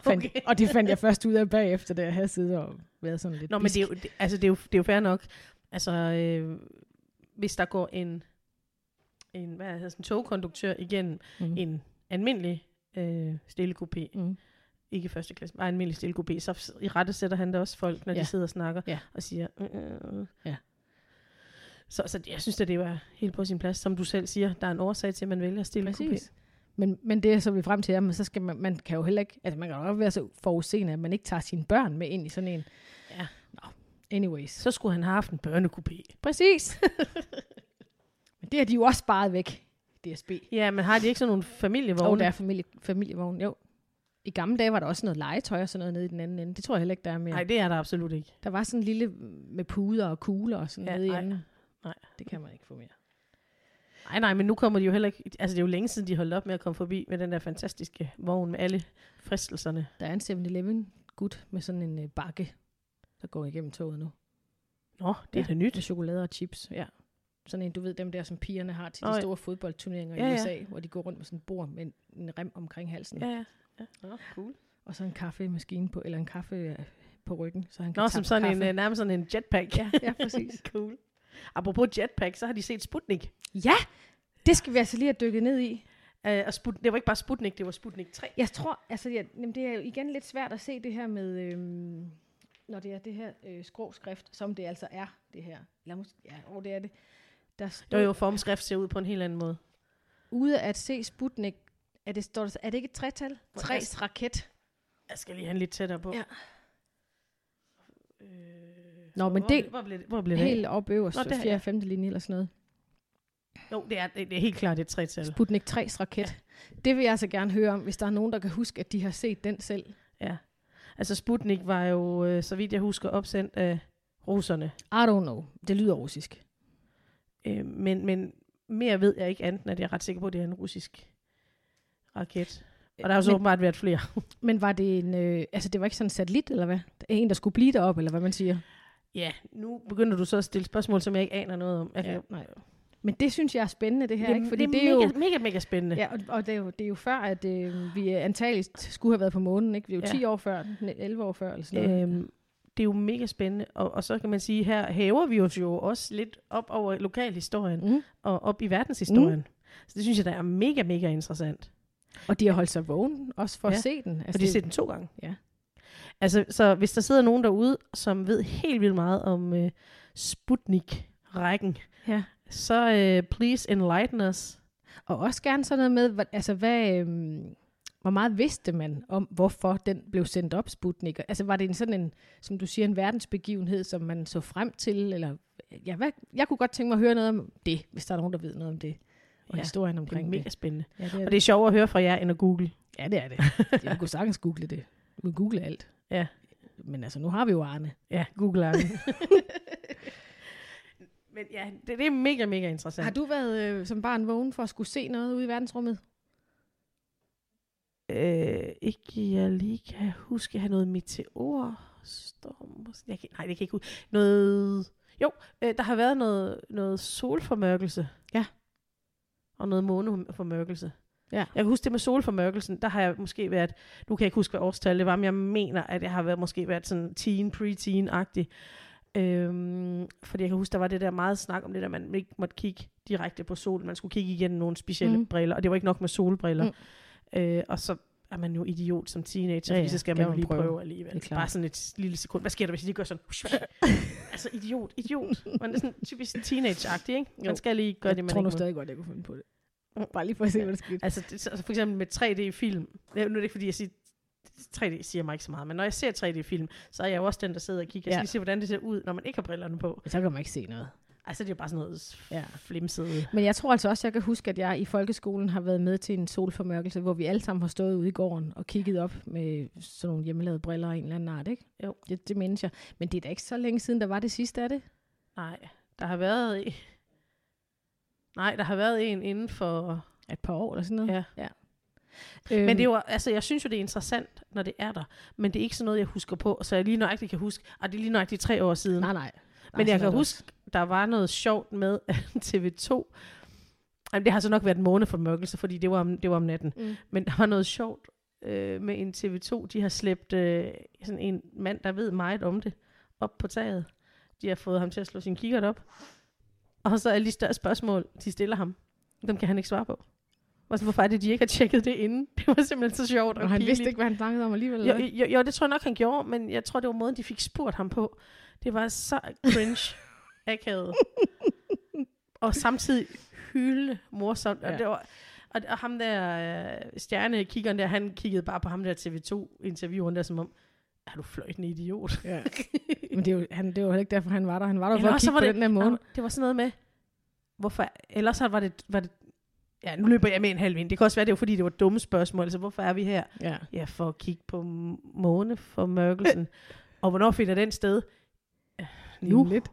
Okay. Og det fandt jeg først ud af bagefter, da jeg havde siddet og været sådan lidt men det er jo fair nok. Altså, hvis der går en togkonduktør igennem en almindelig stille kupé, ikke første klasse, bare almindelig stille kupé, så i rette sætter han da også folk, når de sidder og snakker og siger... Så jeg synes, at det var helt på sin plads. Som du selv siger, der er en årsag til, at man vælger stille kupé. Men det, så vi frem til, men så skal man kan jo heller ikke, altså man kan jo godt være så forudseende, at man ikke tager sine børn med ind i sådan en. Ja. Nå, anyways. Så skulle han have haft en børnekupé. Præcis. Men det har de jo også sparet væk, DSB. Ja, men har de ikke sådan nogle familievogne? Jo, der er familievogne, jo. I gamle dage var der også noget legetøj og sådan noget nede i den anden ende. Det tror jeg heller ikke, der er mere. Nej, det er der absolut ikke. Der var sådan en lille med puder og kugler og sådan noget i enden. Nej, det kan man ikke få mere. Nej, men nu kommer de jo heller ikke... Altså, det er jo længe siden, de holdt op med at komme forbi med den der fantastiske vogn med alle fristelserne. Der er en 7-Eleven-gut med sådan en bakke, der går igennem toget nu. Nå, det er da nyt. Med chokolade og chips, ja. Sådan en, du ved, dem der, som pigerne har til de store fodboldturneringer i USA, hvor de går rundt med sådan et bord med en rem omkring halsen. Ja. Cool. Og så en kaffemaskine på, eller en kaffe på ryggen, så han kan tappe kaffe. Nærmest sådan en jetpack. Ja, præcis. Cool. Apropos jetpack, så har de set Sputnik. Ja, det skal vi altså lige have dykket ned i. Og det var ikke bare Sputnik, det var Sputnik 3. Jeg tror, altså det er jo igen lidt svært at se det her med, når det er det her skrå skrift, som det altså er, det her. Det er det. Der er jo formskrift ser ud på en helt anden måde. Ude at se Sputnik, er det ikke et tretal? Tres raket. Jeg skal lige have lidt tættere på. Ja. Men hvor blev det helt op øverst, 4. og 5. linje eller sådan noget. Jo, det er helt klart et tretal. Sputnik 3's raket. Ja. Det vil jeg altså gerne høre om, hvis der er nogen, der kan huske, at de har set den selv. Ja, altså Sputnik var jo, så vidt jeg husker, opsendt af russerne. I don't know. Det lyder russisk. Men mere ved jeg ikke andet, at jeg er ret sikker på, at det er en russisk raket. Og der har jo så åbenbart været flere. Men var det det var ikke sådan en satellit, eller hvad? En, der skulle blive deroppe, eller hvad man siger? Ja, nu begynder du så at stille spørgsmål, som jeg ikke aner noget om. Nej. Men det synes jeg er spændende, det her. Det, ikke? Fordi det er mega, jo mega, mega spændende. Ja, og det er jo før, at vi antageligt skulle have været på månen. Ikke? Det er jo 10 år før, 11 år før. Eller sådan noget. Det er jo mega spændende. Og så kan man sige, her hæver vi os jo også lidt op over lokalhistorien og op i verdenshistorien. Så det synes jeg, der er mega, mega interessant. Og de har holdt sig vågen også for at se den. Altså, og de har set den 2 gange. Ja. Altså, så hvis der sidder nogen derude, som ved helt vildt meget om Sputnik-rækken, så please enlighten us. Og også gerne sådan noget med, hvor meget vidste man om, hvorfor den blev sendt op, Sputnik? Altså var det sådan en, som du siger, en verdensbegivenhed, som man så frem til? Eller, jeg kunne godt tænke mig at høre noget om det, hvis der er nogen, der ved noget om det. Og historien omkring det. Er mega spændende. Ja, det er det er sjovere at høre fra jer, end at google. Ja, det er det. Jeg kunne sagtens google det. Vi kunne google alt. Ja. Men altså, nu har vi jo Arne. Ja, google Arne. Men ja, det er mega, mega interessant. Har du været som barn vågen for at skulle se noget ude i verdensrummet? Ikke jeg lige kan huske. Jeg har noget meteorstorm. Nej, det kan ikke huske. Noget... Jo, der har været noget solformørkelse. Ja. Og noget måneformørkelse. Ja. Jeg kan huske det med solformørkelsen. Der har jeg måske været... Nu kan jeg ikke huske, hvad årstal det var, men jeg mener, at jeg har været sådan teen, pre-teen-agtig. Fordi jeg kan huske, der var det der meget snak om det der, man ikke måtte kigge direkte på solen. Man skulle kigge igennem nogle specielle briller, og det var ikke nok med solbriller. Og så er man jo idiot som teenager, så skal man jo lige prøve alligevel. Bare sådan et lille sekund. Hvad sker der, hvis de gør sådan? Altså idiot. Man er sådan typisk teenage-agtig, ikke? Man skal lige gøre det, man ikke må. Jeg tror stadig godt, jeg kunne finde på det. Bare lige for at se, hvad der skete. Altså for eksempel med 3D-film. Nu er det ikke, fordi jeg siger, 3D siger mig ikke så meget, men når jeg ser 3D-film, så er jeg jo også den, der sidder og kigger. Jeg skal lige se, hvordan det ser ud, når man ikke har brillerne på. Så kan man ikke se noget. Altså det er jo bare sådan noget flimsede. Men jeg tror altså også, jeg kan huske, at jeg i folkeskolen har været med til en solformørkelse, hvor vi alle sammen har stået ude i gården og kigget op med sådan nogle hjemmelavede briller og en eller anden art, ikke? Jo. Det mindes jeg. Men det er da ikke så længe siden, der var det sidste af det? Nej, der har været en inden for... Et par år eller sådan noget? Ja. Men det er jo, altså jeg synes jo, det er interessant, når det er der. Men det er ikke sådan noget, jeg husker på, så jeg lige nøjagtigt kan huske. Det er lige nøjagtigt 3 år siden. Nej. Men jeg kan huske, der var noget sjovt med TV2. Jamen, det har så nok været en måneformørkelse, fordi det var om natten. Men der var noget sjovt med en TV2. De har slæbt sådan en mand, der ved meget om det, op på taget. De har fået ham til at slå sin kikkert op. Og så alle de større spørgsmål, de stiller ham, dem kan han ikke svare på. Hvorfor er det, de ikke har tjekket det inden? Det var simpelthen så sjovt. Og han vidste ikke, hvad han snakkede om alligevel. Jo, det tror jeg nok, han gjorde, men jeg tror, det var måden, de fik spurgt ham på. Det var så cringe, akavet. Og samtidig hylde morsomt. Ja. Og ham der stjernekiggeren der, han kiggede bare på ham der TV2-intervieweren der, som om, er du fløjtende idiot? Ja. Men det var heller ikke derfor, han var der. Han var der for at kigge på den der måde. Det var sådan noget med, hvorfor? Ellers var det ja, nu løber jeg med en halv ind. Det kan også være, det var fordi, det var dumme spørgsmål. Altså, hvorfor er vi her? Ja, for at kigge på måneformørkelsen. Og hvornår finder den sted? Nu. Lidt.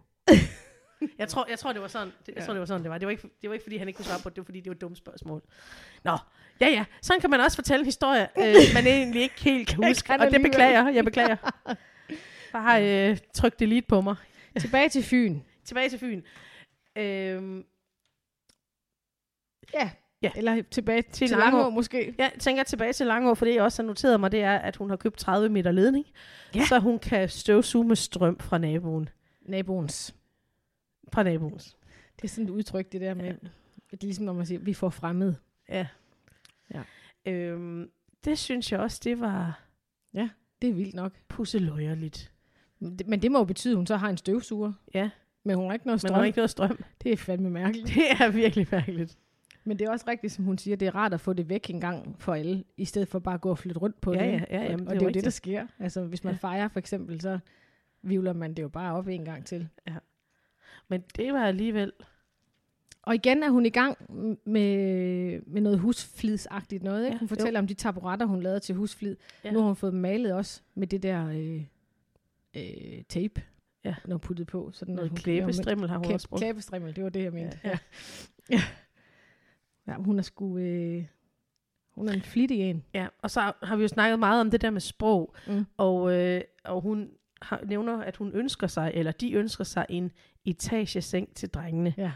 Jeg tror, det var sådan. Det var sådan, det var. Det var ikke, fordi han ikke kunne svare på det. Det var, fordi det var dumme spørgsmål. Nå, ja. Sådan kan man også fortælle en historie, man egentlig ikke helt kan huske. Og det beklager jeg. Bare tryk delete på mig. Tilbage til Fyn. Tilbage til Fyn. Ja, eller tilbage til Langå måske. Jeg tænker tilbage til Langå, for det jeg også har noteret mig, det er, at hun har købt 30 meter ledning, så hun kan støvsuge med strøm fra naboen. Fra naboens. Det er sådan et udtryk, det der med, det er ligesom når man siger, vi får fremmed. Ja. Det synes jeg også, det var... Ja, det er vildt nok. Pusseløjerligt. Men det må jo betyde, at hun så har en støvsuger. Ja. Men hun har ikke noget strøm. Det er fandme mærkeligt. Det er virkelig mærkeligt. Men det er også rigtigt, som hun siger, det er rart at få det væk en gang for alle, i stedet for bare at gå og flytte rundt på det. Ja, og det er jo det, der sker. Altså, hvis man fejrer for eksempel, så vivler man det jo bare op en gang til. Ja. Men det var alligevel... Og igen er hun i gang med noget husflidsagtigt noget. Ikke? Hun fortæller om de taburetter, hun lavede til husflid. Ja. Nu har hun fået malet også med det der tape, når hun puttede på. Sådan noget klæbestrimmel har hun også brugt. Klæbestrimmel, det var det, jeg mente. Ja, hun er sgu... hun er en flittig en. Ja, og så har vi jo snakket meget om det der med sprog. Mm. Og hun nævner, at hun ønsker sig, eller de ønsker sig en etageseng til drengene. Ja.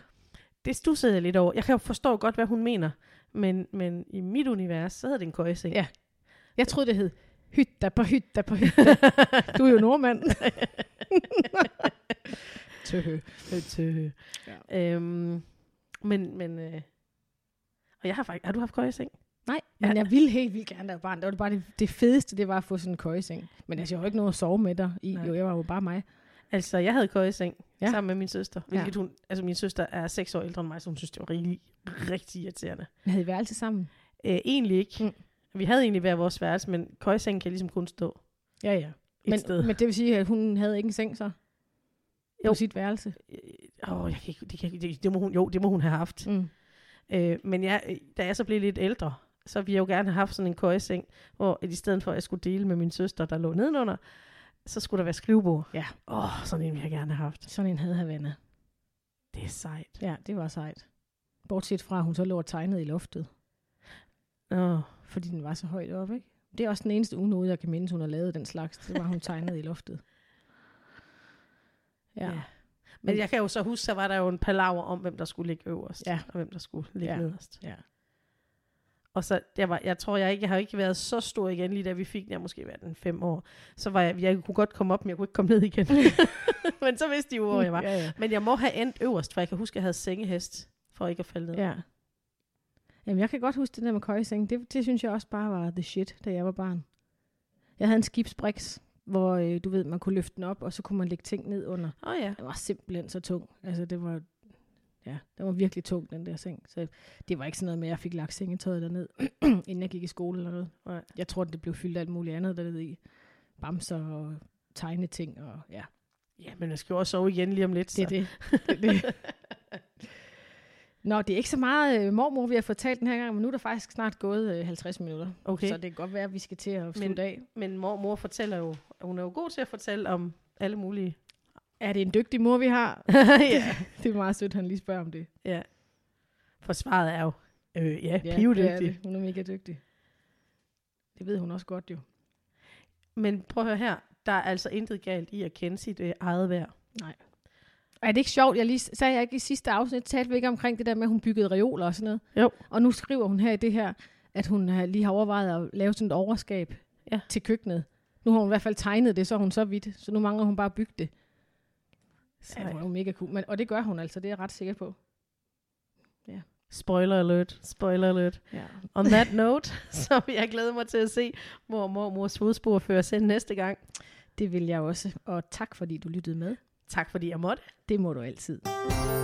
Det stussede jeg lidt over. Jeg kan jo forstå godt, hvad hun mener, men i mit univers, så hedder det en køjeseng. Ja. Jeg troede, det hed hytta på hytta. Du er jo nordmand. Tøhø. Ja. Og jeg har faktisk... Har du haft køjeseng? Nej, men jeg ville helt vildt gerne, da jeg var barn. Det var bare det fedeste, det var at få sådan en køjeseng. Men altså, jeg har jo ikke noget at sove med dig i. Jo, jeg var jo bare mig. Altså, jeg havde køjeseng sammen med min søster. Hvilket hun, altså, min søster er 6 år ældre end mig, så hun synes, det var rigtig, rigtig irriterende. Havde I værelse sammen? Egentlig ikke. Mm. Vi havde egentlig hver vores værelse, men køjesengen kan ligesom kun stå et sted. Men det vil sige, at hun havde ikke en seng så? Jo. På sit værelse? Det må hun have haft. Mm. Men da jeg så blev lidt ældre, så ville jeg jo gerne have haft sådan en køjeseng, hvor i stedet for, at jeg skulle dele med min søster, der lå nedenunder, så skulle der være skrivebord. Ja. Sådan en ville jeg gerne have haft. Sådan en havde Havanna. Det er sejt. Ja, det var sejt. Bortset fra, at hun så lå og tegnede i loftet. Fordi den var så højt oppe, ikke? Det er også den eneste uge, jeg kan mindes, hun har lavet den slags. Det var, hun tegnede i loftet. Ja. Men jeg kan jo så huske, så var der jo en palaver om, hvem der skulle ligge øverst. Ja. Og hvem der skulle ligge nederst. Ja. Og så, jeg har ikke været så stor igen, lige da vi fik den, jeg måske var den 5 år. Så var jeg kunne godt komme op, men jeg kunne ikke komme ned igen. Men så vidste de jo, hvor jeg var. Ja. Men jeg må have endt øverst, for jeg kan huske, at jeg havde sengehest, for ikke at falde ned. Ja. Jamen, jeg kan godt huske det der med køjesengen. Det synes jeg også bare var the shit, da jeg var barn. Jeg havde en skibsbriks, hvor du ved, man kunne løfte den op, og så kunne man lægge ting ned under. Det var simpelthen så tung. Altså, det var... Ja, det var virkelig tung, den der seng. Så det var ikke sådan noget med, at jeg fik lagt sengetøjet derned, inden jeg gik i skole eller noget. Og jeg tror, det blev fyldt af alt muligt andet dernede i. Bamser og tegneting og ja. Ja, men jeg skal jo også sove igen lige om lidt. Så. Det er det. Nå, det er ikke så meget mormor, vi har fortalt den her gang, men nu er der faktisk snart gået 50 minutter. Okay. Så det kan godt være, at vi skal til at slutte af. Men mormor fortæller jo, hun er jo god til at fortælle om alle mulige... Er det en dygtig mor, vi har? Det er meget sødt, han lige spørger om det. Ja. For svaret er jo, pivedygtig. Ja, det er det. Hun er mega dygtig. Det ved hun også godt jo. Men prøv at høre her, der er altså intet galt i at kende sit eget værd. Nej. Er det ikke sjovt? Sagde jeg ikke i sidste afsnit, talte vi ikke omkring det der med, at hun byggede reoler og sådan noget? Jo. Og nu skriver hun her i det her, at hun lige har overvejet at lave sådan et overskab til køkkenet. Nu har hun i hvert fald tegnet det, så hun så vidt. Så nu mangler hun bare at bygge det. Så hun er jo mega cool. Men, og det gør hun altså, det er jeg ret sikker på. Ja. Spoiler alert. Ja. On that note, så jeg glæder mig til at se mors fodspor føres hen næste gang. Det vil jeg også. Og tak fordi du lyttede med. Tak fordi jeg måtte. Det må du altid.